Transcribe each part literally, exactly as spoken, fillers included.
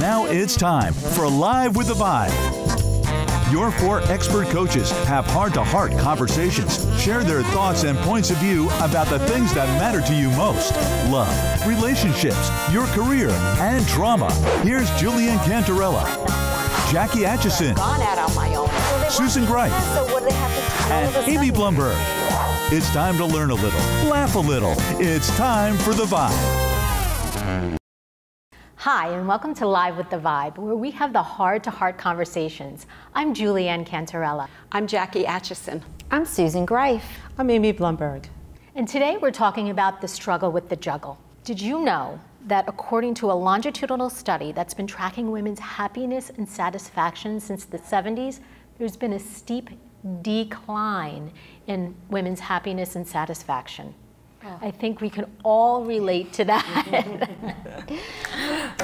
Now it's time for Live with the Vibe. Your four expert coaches have heart-to-heart conversations, share their thoughts and points of view about the things that matter to you most. Love, relationships, your career, and trauma. Here's Julianne Cantarella, Jacqui Atcheson, gone out on my own. Susan Greif, so what do they have to and Amie Blumberg. It's time to learn a little, laugh a little. It's time for The Vibe. Hi, and welcome to Live with The Vibe, where we have the heart-to-heart conversations. I'm Julianne Cantarella. I'm Jacqui Atcheson. I'm Susan Greif. I'm Amie Blumberg. And today we're talking about the struggle with the juggle. Did you know that according to a longitudinal study that's been tracking women's happiness and satisfaction since the seventies, there's been a steep decline in women's happiness and satisfaction. Oh. I think we can all relate to that.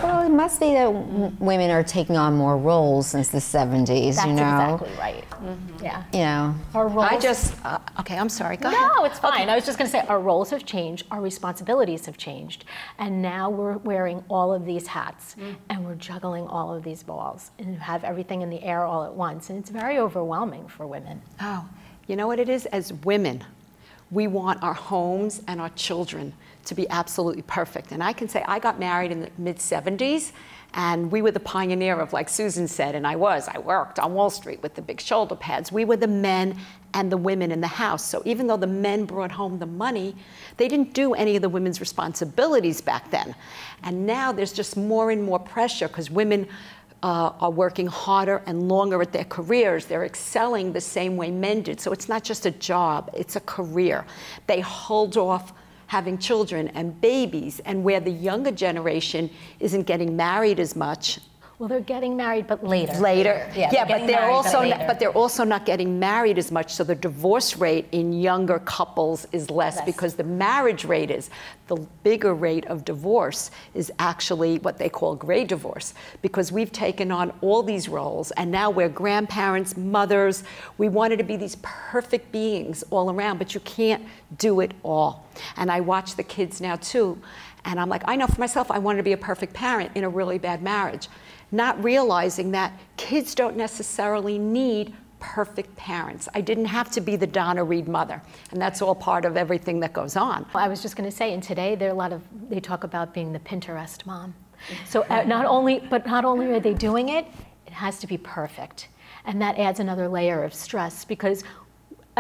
Well, it must be that w- women are taking on more roles since the seventies, That's you know? That's exactly right. Mm-hmm. Yeah. You know. Our roles... I just, uh, okay, I'm sorry, go no, ahead. No, it's fine. Okay. I was just gonna say, our roles have changed, our responsibilities have changed, and now we're wearing all of these hats, mm. and we're juggling all of these balls, and have everything in the air all at once, and it's very overwhelming for women. Oh, you know what it is? As women, we want our homes and our children to be absolutely perfect. And I can say I got married in the mid seventies, and we were the pioneer of, like Susan said, and I was, I worked on Wall Street with the big shoulder pads. We were the men and the women in the house. So even though the men brought home the money, they didn't do any of the women's responsibilities back then. And now there's just more and more pressure because women Uh, are working harder and longer at their careers. They're excelling the same way men did. So it's not just a job, it's a career. They hold off having children and babies, and where the younger generation isn't getting married as much. Well, they're getting married, but later. Later. Yeah, yeah they're but they're married, also but, not, but they're also not getting married as much, so the divorce rate in younger couples is less, less because the marriage rate is. The bigger rate of divorce is actually what they call gray divorce, because we've taken on all these roles, and now we're grandparents, mothers. We wanted to be these perfect beings all around, but you can't do it all. And I watch the kids now, too, and I'm like, I know for myself, I wanted to be a perfect parent in a really bad marriage. Not realizing that kids don't necessarily need perfect parents. I didn't have to be the Donna Reed mother, and that's all part of everything that goes on. Well, I was just going to say, and today there are a lot of, they talk about being the Pinterest mom. So uh, not only, but not only are they doing it, it has to be perfect. And that adds another layer of stress, because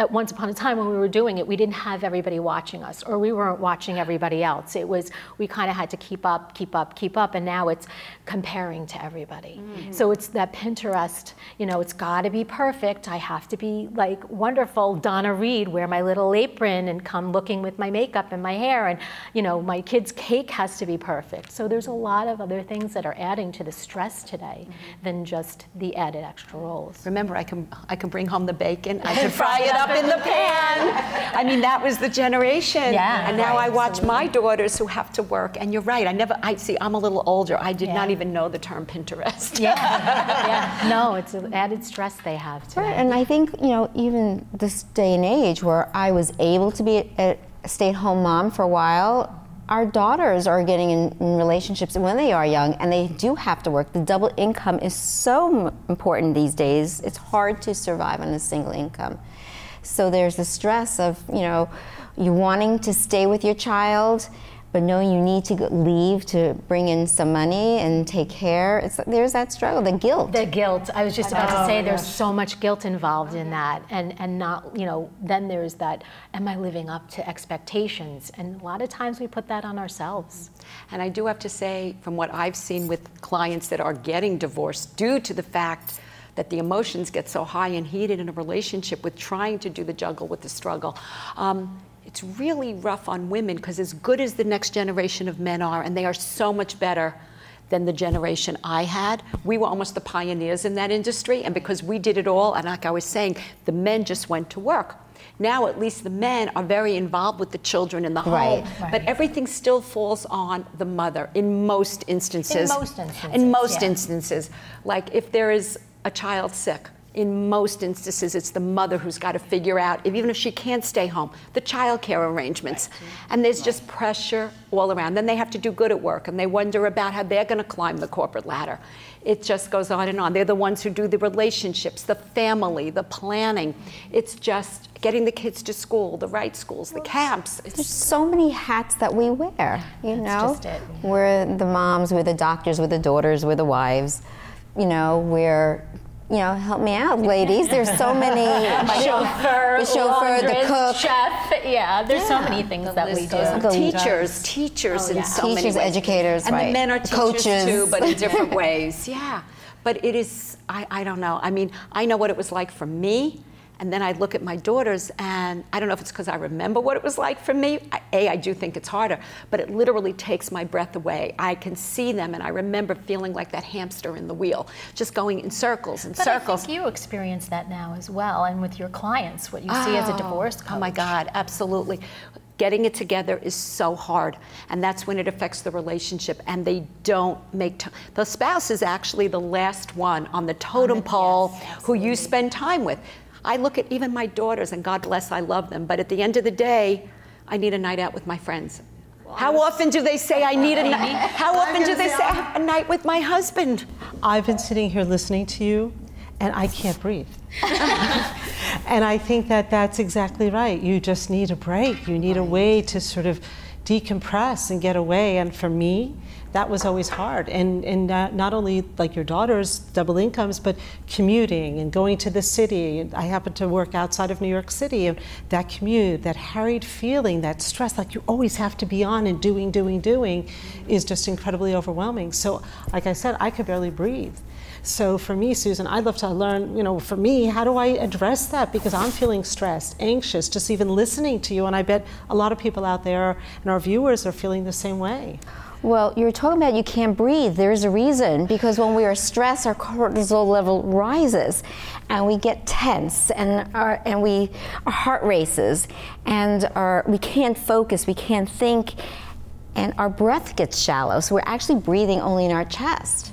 at once upon a time when we were doing it, we didn't have everybody watching us, or we weren't watching everybody else. It was, we kind of had to keep up, keep up, keep up, and now it's comparing to everybody. Mm-hmm. So it's that Pinterest, you know, it's gotta be perfect. I have to be like wonderful Donna Reed, wear my little apron and come looking with my makeup and my hair, and you know, my kid's cake has to be perfect. So there's a lot of other things that are adding to the stress today, mm-hmm. than just the added extra roles. Remember, I can, I can bring home the bacon, I can fry it up in the pan. I mean, that was the generation. Yeah, and now right, I watch absolutely. my daughters who have to work. And you're right. I never. I see. I'm a little older. I did yeah. not even know the term Pinterest. yeah. yeah. No, it's an added stress they have too. Right. And I think, you know, even this day and age, where I was able to be a stay-at-home mom for a while, our daughters are getting in, in relationships when they are young, and they do have to work. The double income is so important these days. It's hard to survive on a single income. So there's the stress of, you know, you wanting to stay with your child, but knowing you need to leave to bring in some money and take care. It's, there's that struggle, the guilt. The guilt. I was just about oh, to say, there's yes. so much guilt involved in that, and, and not, you know, then there's that, am I living up to expectations? And a lot of times we put that on ourselves. And I do have to say, from what I've seen with clients that are getting divorced due to the fact that the emotions get so high and heated in a relationship with trying to do the juggle with the struggle. Um, it's really rough on women, because as good as the next generation of men are, and they are so much better than the generation I had, we were almost the pioneers in that industry, and because we did it all, and like I was saying, the men just went to work. Now at least the men are very involved with the children in the right, home, right. but everything still falls on the mother in most instances. In most instances. In most yeah. instances. Like if there is a child sick, in most instances, it's the mother who's got to figure out, if, even if she can't stay home, the childcare arrangements. Right. And there's just pressure all around. Then they have to do good at work, and they wonder about how they're going to climb the corporate ladder. It just goes on and on. They're the ones who do the relationships, the family, the planning. It's just getting the kids to school, the right schools, the camps. It's There's so many hats that we wear, you know? Just it. We're the moms, we're the doctors, we're the daughters, we're the wives. You know, we're, you know, help me out, ladies. There's so many. chauffeur, the chauffeur, the cook, chef. Yeah, there's yeah. so many things the that we do. Goes. Teachers, teachers, oh, yeah. in so teachers, many ways. Educators, and right. the men are teachers Coaches. too, but in different ways. Yeah, but it is. I, I don't know. I mean, I know what it was like for me, and then I look at my daughters, and I don't know if it's because I remember what it was like for me. I, A, I do think it's harder, but it literally takes my breath away. I can see them, and I remember feeling like that hamster in the wheel, just going in circles and circles. I think you experience that now as well, and with your clients, what you oh, see as a divorce coach. Oh my God, absolutely. Getting it together is so hard, and that's when it affects the relationship, and they don't make time. The spouse is actually the last one on the totem on the, pole yes, who you spend time with. I look at even my daughters, and God bless, I love them, but at the end of the day, I need a night out with my friends. Well, how often do they say I need a night? How often do they say I have a night with my husband? I've been sitting here listening to you, and I can't breathe. And I think that that's exactly right. You just need a break. You need a way to sort of decompress and get away. And for me, that was always hard, and, and uh, not only like your daughter's double incomes, but commuting and going to the city. And I happened to work outside of New York City, and that commute, that harried feeling, that stress, like you always have to be on and doing, doing, doing, is just incredibly overwhelming. So, like I said, I could barely breathe. So for me, Susan, I'd love to learn, you know, for me, how do I address that? Because I'm feeling stressed, anxious, just even listening to you, and I bet a lot of people out there and our viewers are feeling the same way. Well, you're talking about you can't breathe. There's a reason, because when we are stressed, our cortisol level rises, and we get tense, and our and we our heart races, and our we can't focus, we can't think, and our breath gets shallow. So we're actually breathing only in our chest.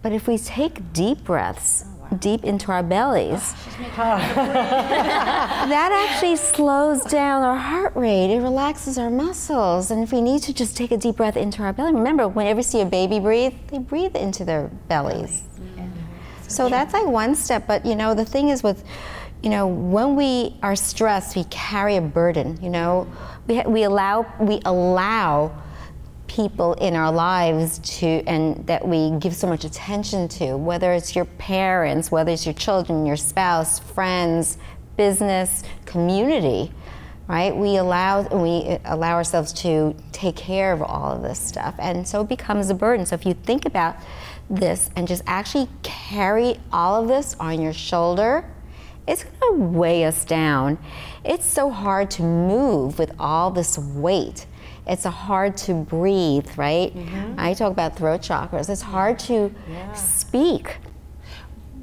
But if we take deep breaths deep into our bellies, that actually slows down our heart rate. It relaxes our muscles. And if we need to just take a deep breath into our belly, remember, whenever you see a baby breathe, they breathe into their bellies. Yeah. So that's like one step. But you know, the thing is with, you know, when we are stressed, we carry a burden. You know, we, we allow, we allow people in our lives to, and that we give so much attention to, whether it's your parents, whether it's your children, your spouse, friends, business, community, right? We allow, we allow ourselves to take care of all of this stuff, and so it becomes a burden. So if you think about this and just actually carry all of this on your shoulder, it's gonna weigh us down. It's so hard to move with all this weight. It's hard to breathe, right? Mm-hmm. I talk about throat chakras. It's hard to yeah. speak.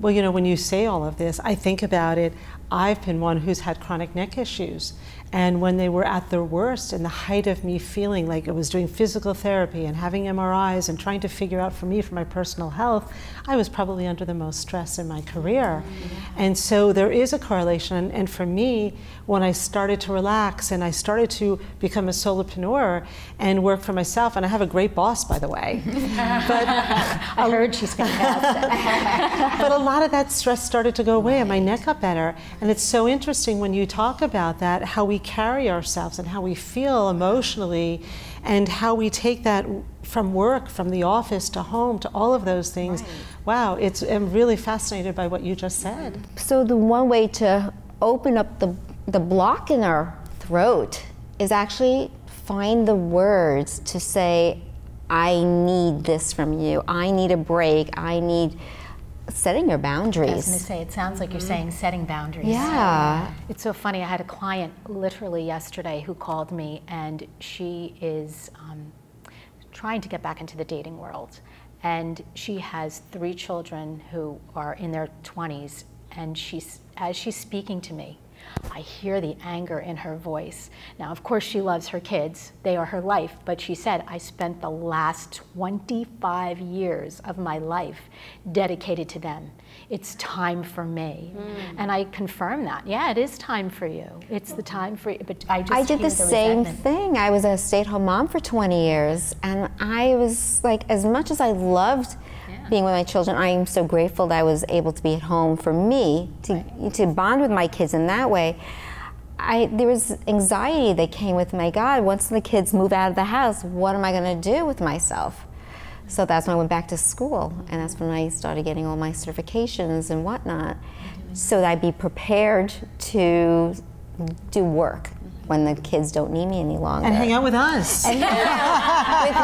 Well, you know, when you say all of this, I think about it. I've been one who's had chronic neck issues. And when they were at their worst, and the height of me feeling like I was doing physical therapy and having M R Is and trying to figure out for me, for my personal health, I was probably under the most stress in my career. Mm-hmm. And so there is a correlation. And for me, when I started to relax and I started to become a solopreneur and work for myself, and I have a great boss, by the way. But I heard she's fantastic. But a lot of that stress started to go away, right. and my neck got better. And it's so interesting when you talk about that, how we carry ourselves and how we feel emotionally, and how we take that from work, from the office to home, to all of those things. Right. Wow, it's, I'm really fascinated by what you just said. So the one way to open up the, the block in our throat is actually find the words to say, I need this from you, I need a break, I need setting your boundaries. I was going to say, it sounds like you're saying setting boundaries. Yeah. It's so funny. I had a client literally yesterday who called me, and she is um, trying to get back into the dating world. And she has three children who are in their twenties. And she's, as she's speaking to me, I hear the anger in her voice. Now, of course, she loves her kids. They are her life. But she said, I spent the last twenty-five years of my life dedicated to them. It's time for me. Mm. And I confirm that. Yeah, it is time for you. It's the time for you. But I just I did the, the same resentment. thing. I was a stay-at-home mom for twenty years. And I was like, as much as I loved being with my children, I am so grateful that I was able to be at home for me, to, right. to bond with my kids in that way. I, there was anxiety that came with, my God, once the kids move out of the house, what am I going to do with myself? So that's when I went back to school, and that's when I started getting all my certifications and whatnot, so that I'd be prepared to do work when the kids don't need me any longer. And hang out with us. And hang out with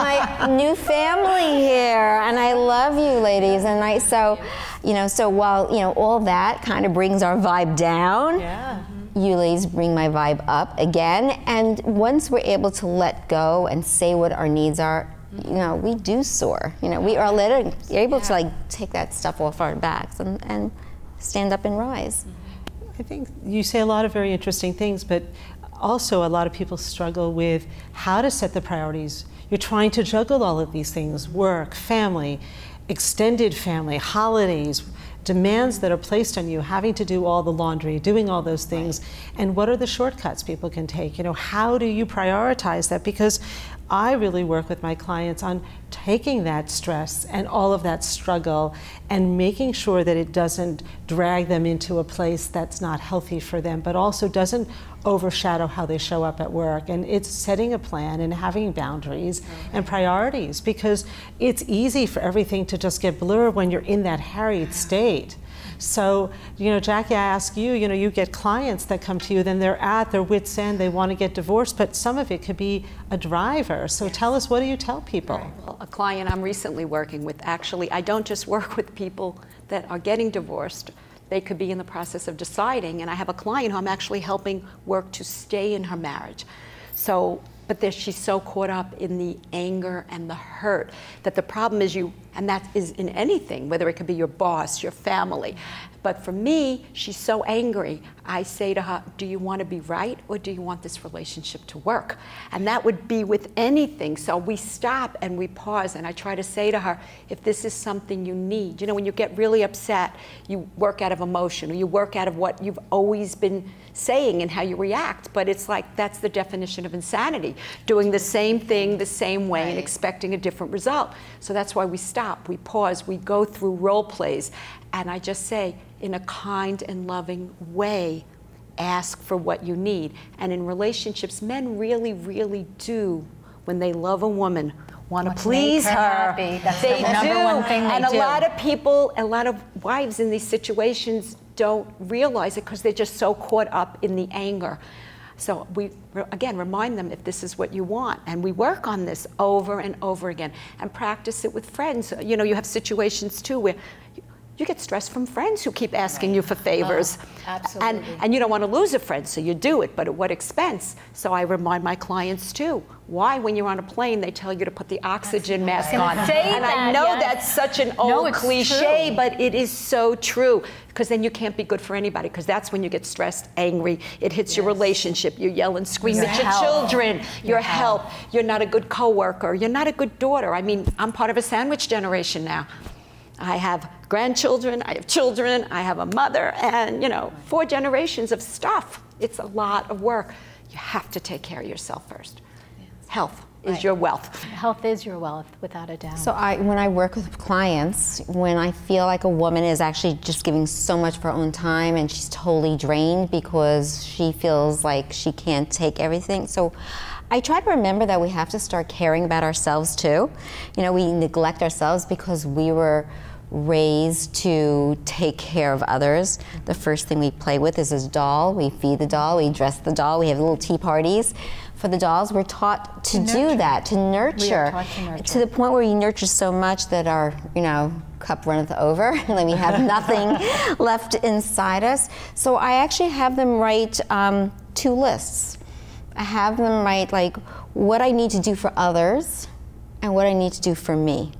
my new family here. And I love you, ladies. And I, so, you know, so while, you know, all that kind of brings our vibe down, yeah. you ladies bring my vibe up again. And once we're able to let go and say what our needs are, you know, we do soar. You know, we are able yeah. to, like, take that stuff off our backs and, and stand up and rise. I think you say a lot of very interesting things, but also, a lot of people struggle with how to set the priorities. You're trying to juggle all of these things, work, family, extended family, holidays, demands that are placed on you, having to do all the laundry, doing all those things. Right. And what are the shortcuts people can take? You know, how do you prioritize that? Because I really work with my clients on taking that stress and all of that struggle and making sure that it doesn't drag them into a place that's not healthy for them, but also doesn't overshadow how they show up at work. And it's setting a plan and having boundaries mm-hmm. and priorities, because it's easy for everything to just get blurred when you're in that harried state. So, you know, Jacqui, I ask you, you know, you get clients that come to you, then they're at their wits' end, they want to get divorced, but some of it could be a driver. So yes. tell us, what do you tell people? Right. Well, a client I'm recently working with, actually, I don't just work with people that are getting divorced. They could be in the process of deciding, and I have a client who I'm actually helping work to stay in her marriage. So, but there, she's so caught up in the anger and the hurt that the problem is you, and that is in anything, whether it could be your boss, your family. But for me, she's so angry. I say to her, do you want to be right or do you want this relationship to work? And that would be with anything. So we stop and we pause, and I try to say to her, if this is something you need, you know, when you get really upset, you work out of emotion, or you work out of what you've always been saying and how you react. But it's like, that's the definition of insanity, doing the same thing the same way right. and expecting a different result. So that's why we stop. We pause, we go through role plays, and I just say, in a kind and loving way, ask for what you need. And in relationships, men really, really do, when they love a woman, want to please her. Happy. That's they the number do. one thing they and do. And a lot of people, a lot of wives in these situations don't realize it because they're just so caught up in the anger. So we, again, remind them if this is what you want. And we work on this over and over again and practice it with friends. You know, you have situations, too, where you get stressed from friends who keep asking right. you for favors. Oh, absolutely. And, and you don't want to lose a friend, so you do it. But at what expense? So I remind my clients, too. Why, when you're on a plane, they tell you to put the oxygen mask on? And that, I know yes. that's such an old no, cliche, true. But it is so true. Because then you can't be good for anybody, because that's when you get stressed, angry. It hits yes. your relationship. You yell and scream your at your help. children, your, your help. help. You're not a good coworker. You're not a good daughter. I mean, I'm part of a sandwich generation now. I have grandchildren, I have children, I have a mother, and, you know, four generations of stuff. It's a lot of work. You have to take care of yourself first. Health is right. your wealth. Health is your wealth, without a doubt. So I, when I work with clients, when I feel like a woman is actually just giving so much of her own time and she's totally drained because she feels like she can't take everything. So I try to remember that we have to start caring about ourselves, too. You know, we neglect ourselves because we were raised to take care of others. The first thing we play with is this doll. We feed the doll, we dress the doll, we have little tea parties for the dolls. We're taught to, to do that, to nurture, to nurture, to the point where we nurture so much that our, you know, cup runneth over, and we have nothing left inside us. So I actually have them write um, two lists. I have them write, like, what I need to do for others and what I need to do for me,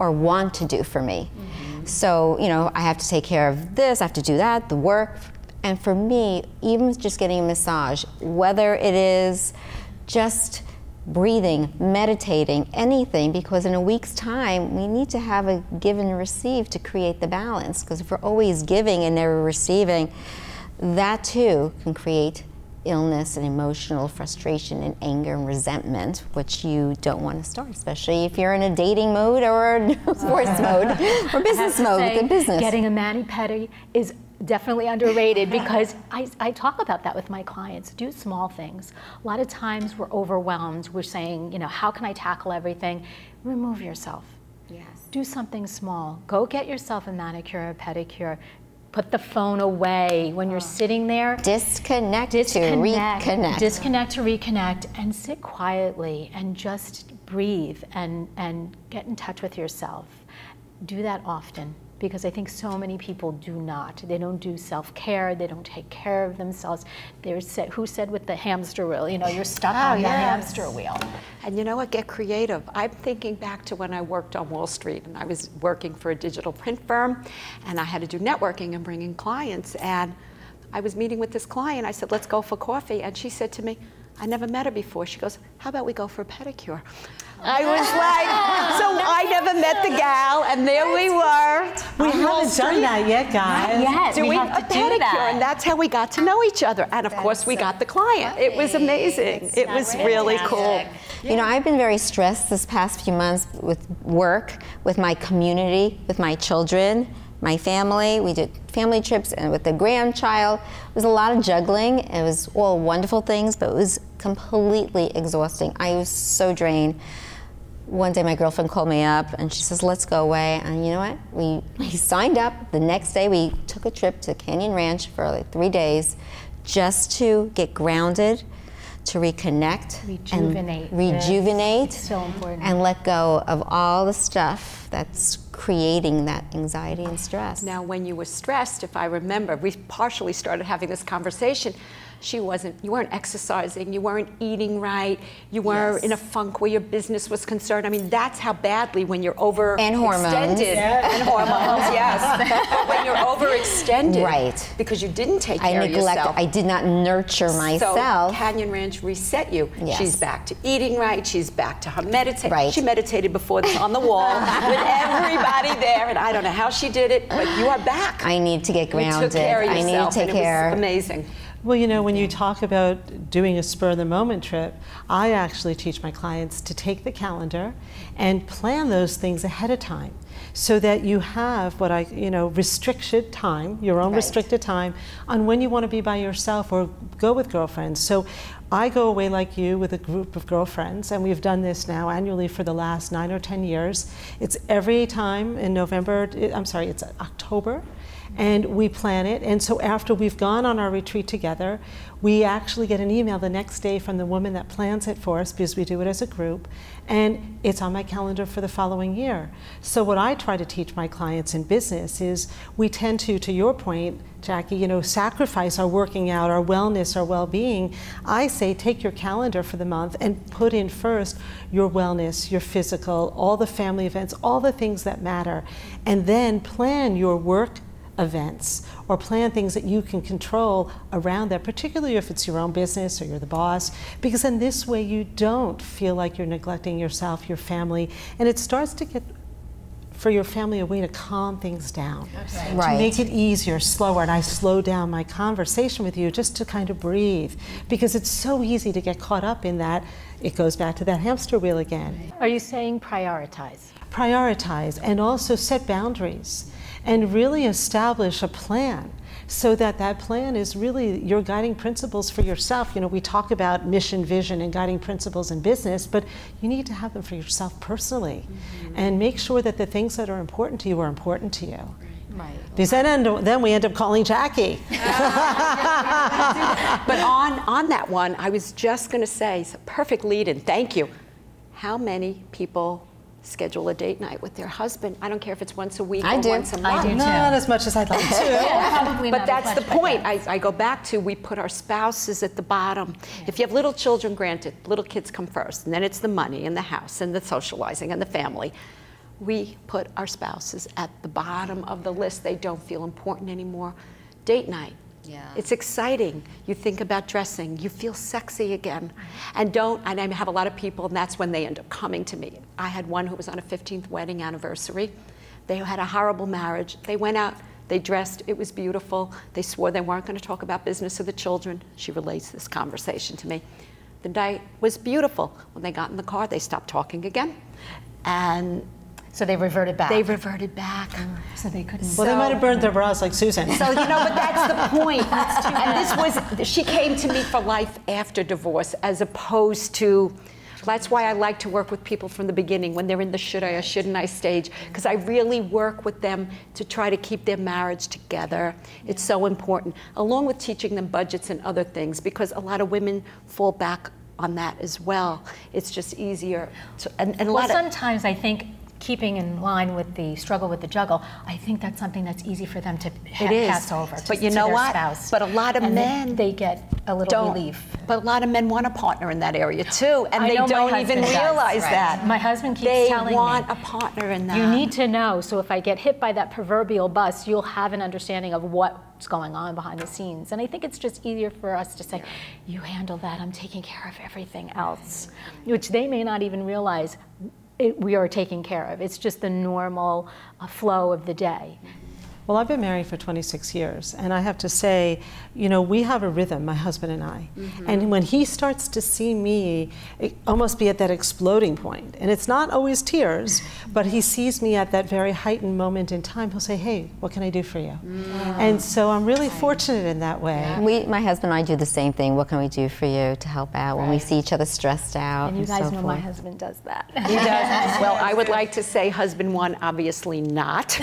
or want to do for me. Mm-hmm. So, you know, I have to take care of this, I have to do that, the work, And for me, even just getting a massage, whether it is just breathing, meditating, anything, because in a week's time, we need to have a give and receive to create the balance, because if we're always giving and never receiving, that too can create illness and emotional frustration and anger and resentment, which you don't want to start, especially if you're in a dating mode or sports mode or business mode with the business. Getting a mani-pedi is definitely underrated, because I, I talk about that with my clients. Do small things. A lot of times we're overwhelmed. We're saying, you know, how can I tackle everything? Remove yourself. Yes. Do something small. Go get yourself a manicure, a pedicure. Put the phone away when you're sitting there. Disconnect, disconnect to reconnect. Disconnect to reconnect, and sit quietly and just breathe and, and get in touch with yourself. Do that often, because I think so many people do not. They don't do self-care, they don't take care of themselves. They're set, who said with the hamster wheel, you know, you're stuck oh, on yes. the hamster wheel. And you know what, get creative. I'm thinking back to when I worked on Wall Street, and I was working for a digital print firm, and I had to do networking and bring in clients, and I was meeting with this client, I said, let's go for coffee, and she said to me, I never met her before, she goes, how about we go for a pedicure? I was like, so I never met the gal, and there we were. We haven't done that yet, guys. Not yet. Doing we have a to pedicure, do that. And that's how we got to know each other. And of that's course, we got the client. Funny. It was amazing. It's it was really cool. You know, I've been very stressed this past few months with work, with my community, with my children, my family. We did family trips, and with the grandchild. It was a lot of juggling. It was all wonderful things, but it was completely exhausting. I was so drained. One day my girlfriend called me up and she says, let's go away. And you know what? We, we signed up. The next day we took a trip to Canyon Ranch for like three days just to get grounded, to reconnect, rejuvenate, and rejuvenate, so important. And let go of all the stuff that's creating that anxiety and stress. Now, when you were stressed, if I remember, we partially started having this conversation. She wasn't, you weren't exercising, you weren't eating right, you were yes. in a funk where your business was concerned. I mean, that's how badly when you're overextended. And hormones. Yes. And hormones, yes. When you're overextended. Right. Because you didn't take care I of yourself. I did not nurture myself. So Canyon Ranch reset you. Yes. She's back to eating right, she's back to her meditation. Right. She meditated before this on the wall with everybody there, and I don't know how she did it, but you are back. I need to get grounded. You took care of yourself. I need to take care. It was amazing. Well, you know, when you talk about doing a spur-of-the-moment trip, I actually teach my clients to take the calendar and plan those things ahead of time, so that you have what I, you know, restricted time, your own right. restricted time, on when you want to be by yourself or go with girlfriends. So I go away like you with a group of girlfriends, and we've done this now annually for the last nine or ten years. It's every time in November, I'm sorry, it's October. And we plan it, and so after we've gone on our retreat together, we actually get an email the next day from the woman that plans it for us, because we do it as a group, and it's on my calendar for the following year. So what I try to teach my clients in business is we tend to, to your point, Jacqui, you know, sacrifice our working out, our wellness, our well-being. I say take your calendar for the month and put in first your wellness, your physical, all the family events, all the things that matter, and then plan your work events or plan things that you can control around that, particularly if it's your own business or you're the boss, because in this way you don't feel like you're neglecting yourself, your family, and it starts to get for your family a way to calm things down, okay. right. to make it easier, slower, and I slow down my conversation with you just to kind of breathe, because it's so easy to get caught up in that. It goes back to that hamster wheel again. Are you saying prioritize? Prioritize, and also set boundaries. And really establish a plan, so that that plan is really your guiding principles for yourself. You know, we talk about mission, vision, and guiding principles in business, but you need to have them for yourself personally. Mm-hmm. And make sure that the things that are important to you are important to you. Right. Because then, end, then we end up calling Jacqui. But on, on that one, I was just going to say, it's a perfect lead-in, thank you. How many people schedule a date night with their husband? I don't care if it's once a week I or do. once a month. I do too. Not as much as I'd like to. Yeah, but that's the point. I, I go back to, we put our spouses at the bottom. Yeah. If you have little children, granted, little kids come first, and then it's the money and the house and the socializing and the family. We put our spouses at the bottom of the list. They don't feel important anymore. Date night. Yeah. It's exciting. You think about dressing. You feel sexy again. And don't, and I have a lot of people, and that's when they end up coming to me. I had one who was on a fifteenth wedding anniversary. They had a horrible marriage. They went out, they dressed, it was beautiful. They swore they weren't going to talk about business or the children. She relates this conversation to me. The night was beautiful. When they got in the car, they stopped talking again. And so they reverted back. They reverted back. Mm. So they couldn't. Well, so, they might have burned their bras like Susan. So, you know, but that's the point. That's too bad. And this was, she came to me for life after divorce, as opposed to, that's why I like to work with people from the beginning when they're in the should I or shouldn't I stage, because I really work with them to try to keep their marriage together. Yeah. It's so important, along with teaching them budgets and other things, because a lot of women fall back on that as well. It's just easier. To, and, and a well, lot sometimes of, I think, keeping in line with the struggle with the juggle, I think that's something that's easy for them to ha is, pass over to, but you know to their what? spouse. But a lot of and men, they get a little don't. relief. But a lot of men want a partner in that area too, and I they don't even does, realize right. that. My husband keeps they telling me. They want a partner in that. You need to know, so if I get hit by that proverbial bus, you'll have an understanding of what going on behind the scenes. And I think it's just easier for us to say, yeah. you handle that, I'm taking care of everything else, which they may not even realize it, we are taking care of. It's just the normal uh, flow of the day. Well, I've been married for twenty-six years, and I have to say, you know, we have a rhythm, my husband and I. Mm-hmm. And when he starts to see me it almost be at that exploding point, and it's not always tears, but he sees me at that very heightened moment in time, he'll say, hey, what can I do for you? Yeah. And so I'm really fortunate in that way. Yeah. We, my husband and I do the same thing. What can we do for you to help out right. when we see each other stressed out? And you and guys so know forth. My husband does that. He does. Well, I would like to say husband one, obviously not.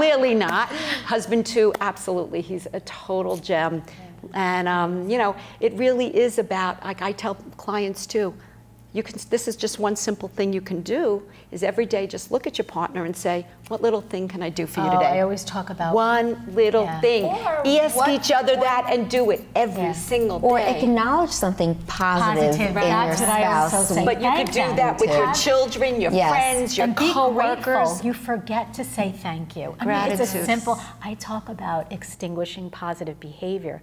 Clearly not. Husband two, absolutely. He's a total gem. And, um, you know, it really is about, like I tell clients too, you can, this is just one simple thing you can do, is every day just look at your partner and say, what little thing can I do for you oh, today? I always talk about one little yeah. thing. Or Ask what, each other what, that and do it every yeah. single day. Or acknowledge something positive, positive right? in That's your spouse. But you could do that with your children, your yes. friends, your and coworkers. You forget to say thank you. I mean, it's a simple, I talk about extinguishing positive behavior.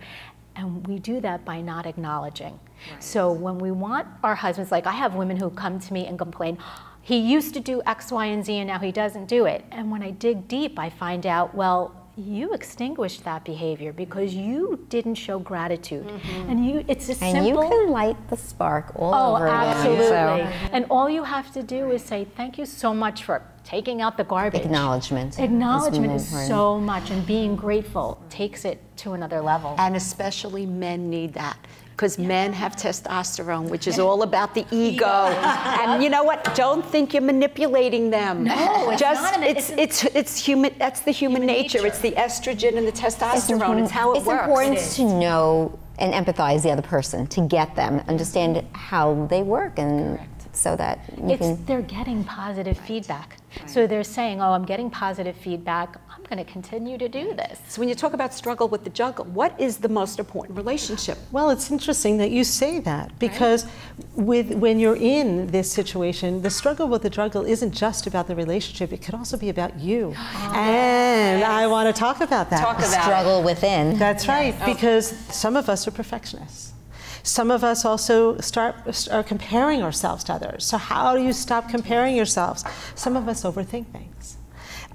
And we do that by not acknowledging. Right. So when we want our husbands, like I have women who come to me and complain, he used to do X, Y, and Z, and now he doesn't do it. And when I dig deep, I find out, well, you extinguished that behavior because you didn't show gratitude. Mm-hmm. And you it's a and simple- And you can light the spark all oh, over absolutely. again. So. And all you have to do is say, thank you so much for taking out the garbage. Acknowledgement. Acknowledgement is forward. so much, and being grateful takes it to another level. And especially men need that, because yeah. men have testosterone, which is all about the ego. And you know what? Don't think you're manipulating them. No, it's Just, not. An, it's, it's, it's, it's human, that's the human, human nature. nature. It's the estrogen and the testosterone. It's, it's how it it's works. Important it is. to know and empathize the other person, to get them, understand how they work, and Correct. so that you it's, can... They're getting positive right. feedback. Right. So they're saying, oh, I'm getting positive feedback, I'm going to continue to do this. So when you talk about struggle with the juggle, what is the most important relationship? Well, it's interesting that you say that, because right? with when you're in this situation, the struggle with the juggle isn't just about the relationship, it could also be about you. Oh, and yes. I want to talk about that. Talk about struggle it. within. That's right, yes. because oh. some of us are perfectionists. Some of us also start are comparing ourselves to others. So how do you stop comparing yourselves? Some of us overthink things.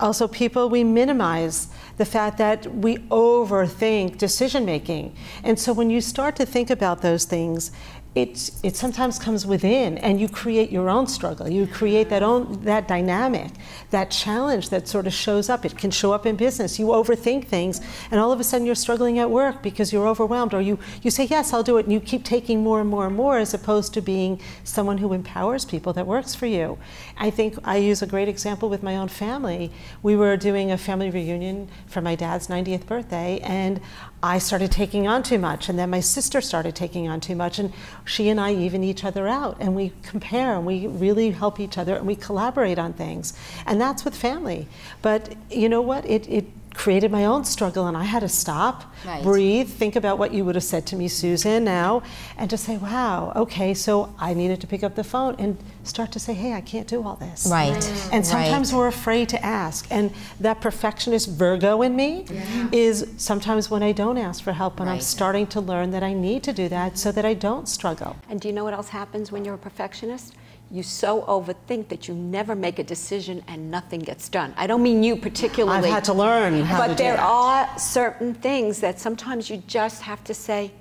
Also, people, we minimize the fact that we overthink decision making. And so when you start to think about those things, it, it sometimes comes within, and you create your own struggle. You create that own that dynamic, that challenge that sort of shows up. It can show up in business. You overthink things, and all of a sudden you're struggling at work because you're overwhelmed, or you, you say, yes, I'll do it, and you keep taking more and more and more, as opposed to being someone who empowers people, that works for you. I think I use a great example with my own family. We were doing a family reunion for my dad's ninetieth birthday, and I started taking on too much, and then my sister started taking on too much, and she and I even each other out, and we compare, and we really help each other, and we collaborate on things. And that's with family. But you know what? It, it created my own struggle, and I had to stop, right. breathe, think about what you would have said to me, Susan, now, and just say, wow, okay, so I needed to pick up the phone and start to say, hey, I can't do all this. Right. And sometimes right. we're afraid to ask, and that perfectionist Virgo in me yeah. is sometimes when I don't ask for help, when right. I'm starting to learn that I need to do that so that I don't struggle. And do you know what else happens when you're a perfectionist? You so overthink that you never make a decision and nothing gets done. I don't mean you particularly. I've had to learn how to do that. But there are certain things that sometimes you just have to say,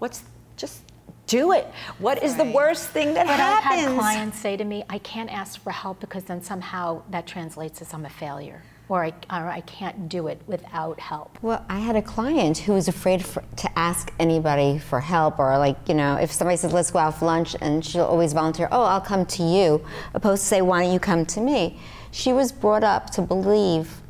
what's, just do it. What is the worst thing that happens? But I've had clients say to me, I can't ask for help because then somehow that translates as I'm a failure. Or I, or I can't do it without help. Well, I had a client who was afraid for, to ask anybody for help, or like, you know, if somebody says, let's go out for lunch, and she'll always volunteer, oh, I'll come to you, opposed to say, why don't you come to me? She was brought up to believe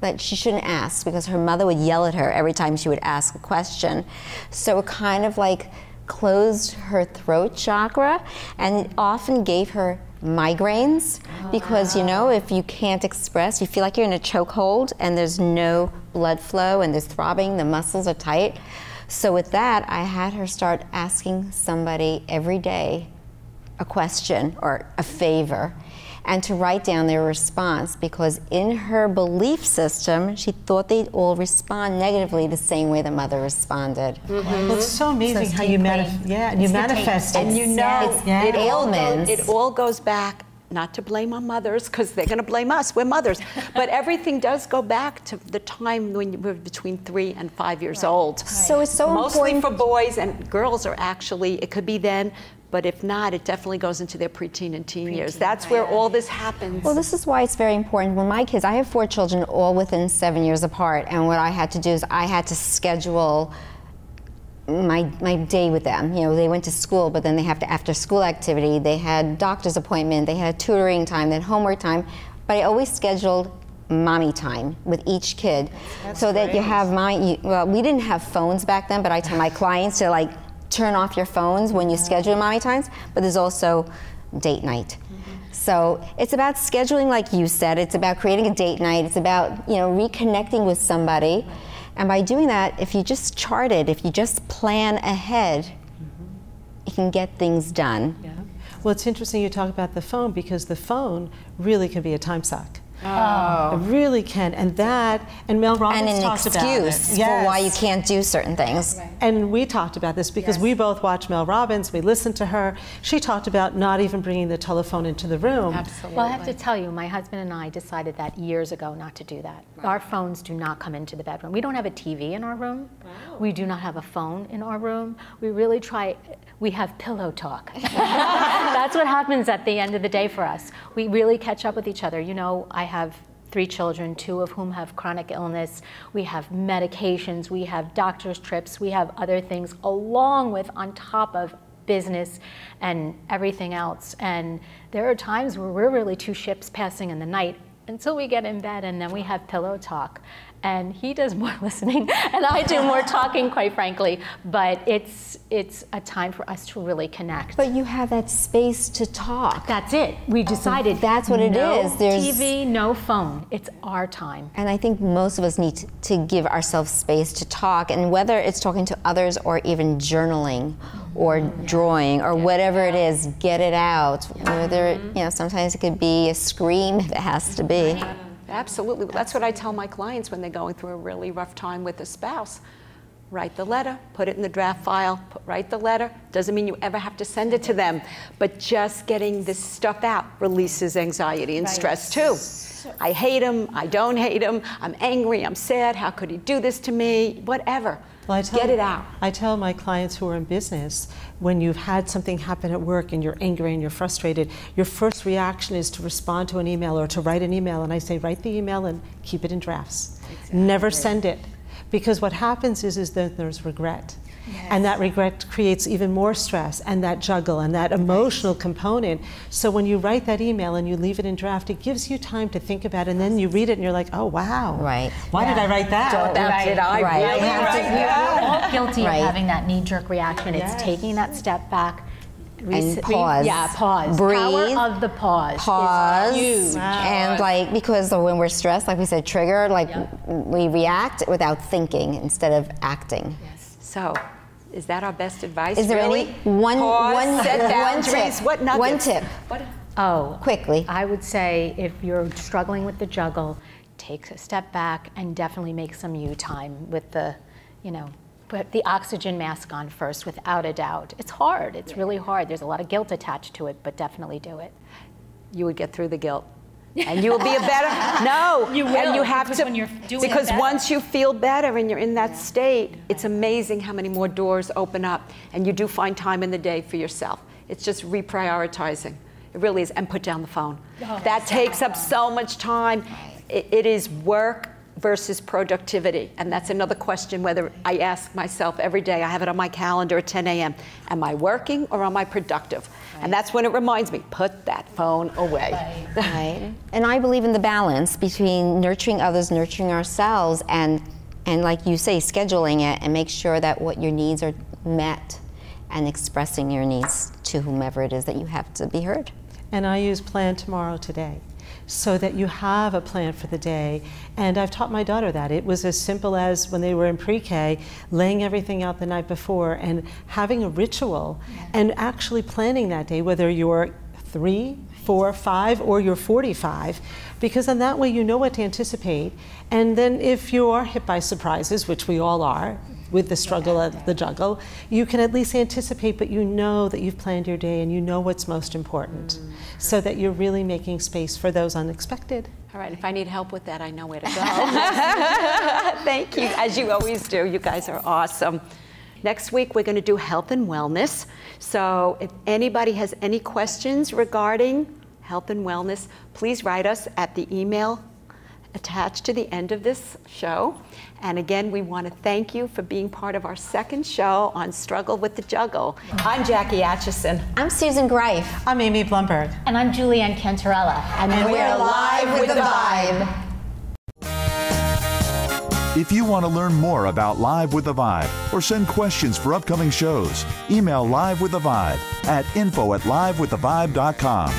that she shouldn't ask because her mother would yell at her every time she would ask a question. So it kind of like closed her throat chakra and often gave her migraines, because, you know, if you can't express, you feel like you're in a chokehold and there's no blood flow and there's throbbing, the muscles are tight. So with that, I had her start asking somebody every day a question or a favor, and to write down their response, because in her belief system, she thought they'd all respond negatively the same way the mother responded. Mm-hmm. Well, it's so amazing so how you, manif yeah, and you manifest it. And you know, it's yeah. it, ailments. All goes, it all goes back, not to blame our mothers, because they're going to blame us, we're mothers, but everything does go back to the time when you were between three and five years right. old. Right. So it's so Mostly important. Mostly for boys, and girls are actually, it could be then, but if not, it definitely goes into their preteen and teen pre-teen, years. That's where all this happens. Well, this is why it's very important. When my kids, I have four children all within seven years apart, and what I had to do is I had to schedule my my day with them. You know, they went to school, but then they have to after school activity, they had doctor's appointment, they had tutoring time, they had homework time, but I always scheduled mommy time with each kid. That's so great. That you have mommy, well, we didn't have phones back then, but I tell my clients to like, turn off your phones when you schedule mommy times, but there's also date night. Mm-hmm. So it's about scheduling, like you said, it's about creating a date night, it's about, you know, reconnecting with somebody. And by doing that, if you just chart it, if you just plan ahead, mm-hmm. you can get things done. Yeah. Well, it's interesting you talk about the phone, because the phone really can be a time suck. Oh. It really can, and that, and Mel Robbins talked about it. And an excuse yes. for why you can't do certain things. Right. And we talked about this because yes. we both watch Mel Robbins, we listened to her. She talked about not even bringing the telephone into the room. Absolutely. Well, I have to tell you, my husband and I decided that years ago not to do that. Right. Our phones do not come into the bedroom. We don't have a T V in our room. Wow. We do not have a phone in our room. We really try, we have pillow talk. That's what happens at the end of the day for us. We really catch up with each other. You know, I have three children, two of whom have chronic illness. We have medications, we have doctor's trips, we have other things along with, on top of, business and everything else. And there are times where we're really two ships passing in the night until we get in bed, and then we have pillow talk. And he does more listening and I do more talking, quite frankly, but it's it's a time for us to really connect. But you have that space to talk. That's it. We decided that's what it is. There's no T V, no phone. It's our time. And I think most of us need to, to give ourselves space to talk, and whether it's talking to others or even journaling or drawing or whatever it is, get it out. Whether, you know, sometimes it could be a scream if it has to be. Absolutely. That's what I tell my clients when they're going through a really rough time with a spouse. Write the letter, put it in the draft file, put, write the letter. Doesn't mean you ever have to send it to them, but just getting this stuff out releases anxiety and right. stress too. I hate him, I don't hate him, I'm angry, I'm sad, how could he do this to me, whatever. Well, I tell Get it out. I tell my clients who are in business, when you've had something happen at work and you're angry and you're frustrated, your first reaction is to respond to an email or to write an email. And I say, write the email and keep it in drafts. Exactly. Never send it. Because what happens is, is that there's regret. Yes. And that regret creates even more stress, and that juggle and that emotional component. So when you write that email and you leave it in draft, it gives you time to think about it, and then you read it and you're like, oh wow, right? Why yeah. did I write that? Don't write it. I right. really write that. We're all guilty right. of having that knee-jerk reaction. Yes. It's taking that step back, and pause. Yeah, pause. Breathe. Power of the pause. Pause. Is huge. Wow. And like, because when we're stressed, like we said, triggered, like yep. we react without thinking instead of acting. Yes. So, is that our best advice? Is there really? any one pause, one set boundaries? One tip. What one tip. What? Oh, quickly. I would say if you're struggling with the juggle, take a step back and definitely make some you time with the, you know. Put the oxygen mask on first, without a doubt. It's hard, it's really hard. There's a lot of guilt attached to it, but definitely do it. You would get through the guilt. And you will be a better, no. You will, and you have because to, when you're doing because it once you feel better and you're in that yeah. state, yeah. it's amazing how many more doors open up, and you do find time in the day for yourself. It's just reprioritizing. It really is, and put down the phone. Oh, that takes up phone. so much time. Right. It, it is work versus productivity, and that's another question whether I ask myself every day. I have it on my calendar at ten a m Am I working or am I productive? Right. And that's when it reminds me, put that phone away. Right. Right. And I believe in the balance between nurturing others, nurturing ourselves, and, and like you say, scheduling it and make sure that what your needs are met and expressing your needs to whomever it is that you have to be heard. And I use plan tomorrow today, so that you have a plan for the day. And I've taught my daughter that. It was as simple as when they were in pre-K, laying everything out the night before and having a ritual yeah. and actually planning that day, whether you're three, four, five, or you're forty-five, because then that way you know what to anticipate. And then if you are hit by surprises, which we all are, with the struggle yeah, of yeah. the juggle, you can at least anticipate, but you know that you've planned your day and you know what's most important, mm-hmm. so that you're really making space for those unexpected. All right, if I need help with that, I know where to go. Thank you, as you always do. You guys are awesome. Next week, we're going to do health and wellness. So if anybody has any questions regarding health and wellness, please write us at the email attached to the end of this show. And again, we want to thank you for being part of our second show on Struggle with the Juggle. I'm Jacqui Atcheson. I'm Susan Greif. I'm Amie Blumberg. And I'm Julianne Cantarella. And, and we're, we're Live with, with the Vibe. If you want to learn more about Live with the Vibe or send questions for upcoming shows, email Live with the Vibe at info at livewiththevibe dot com.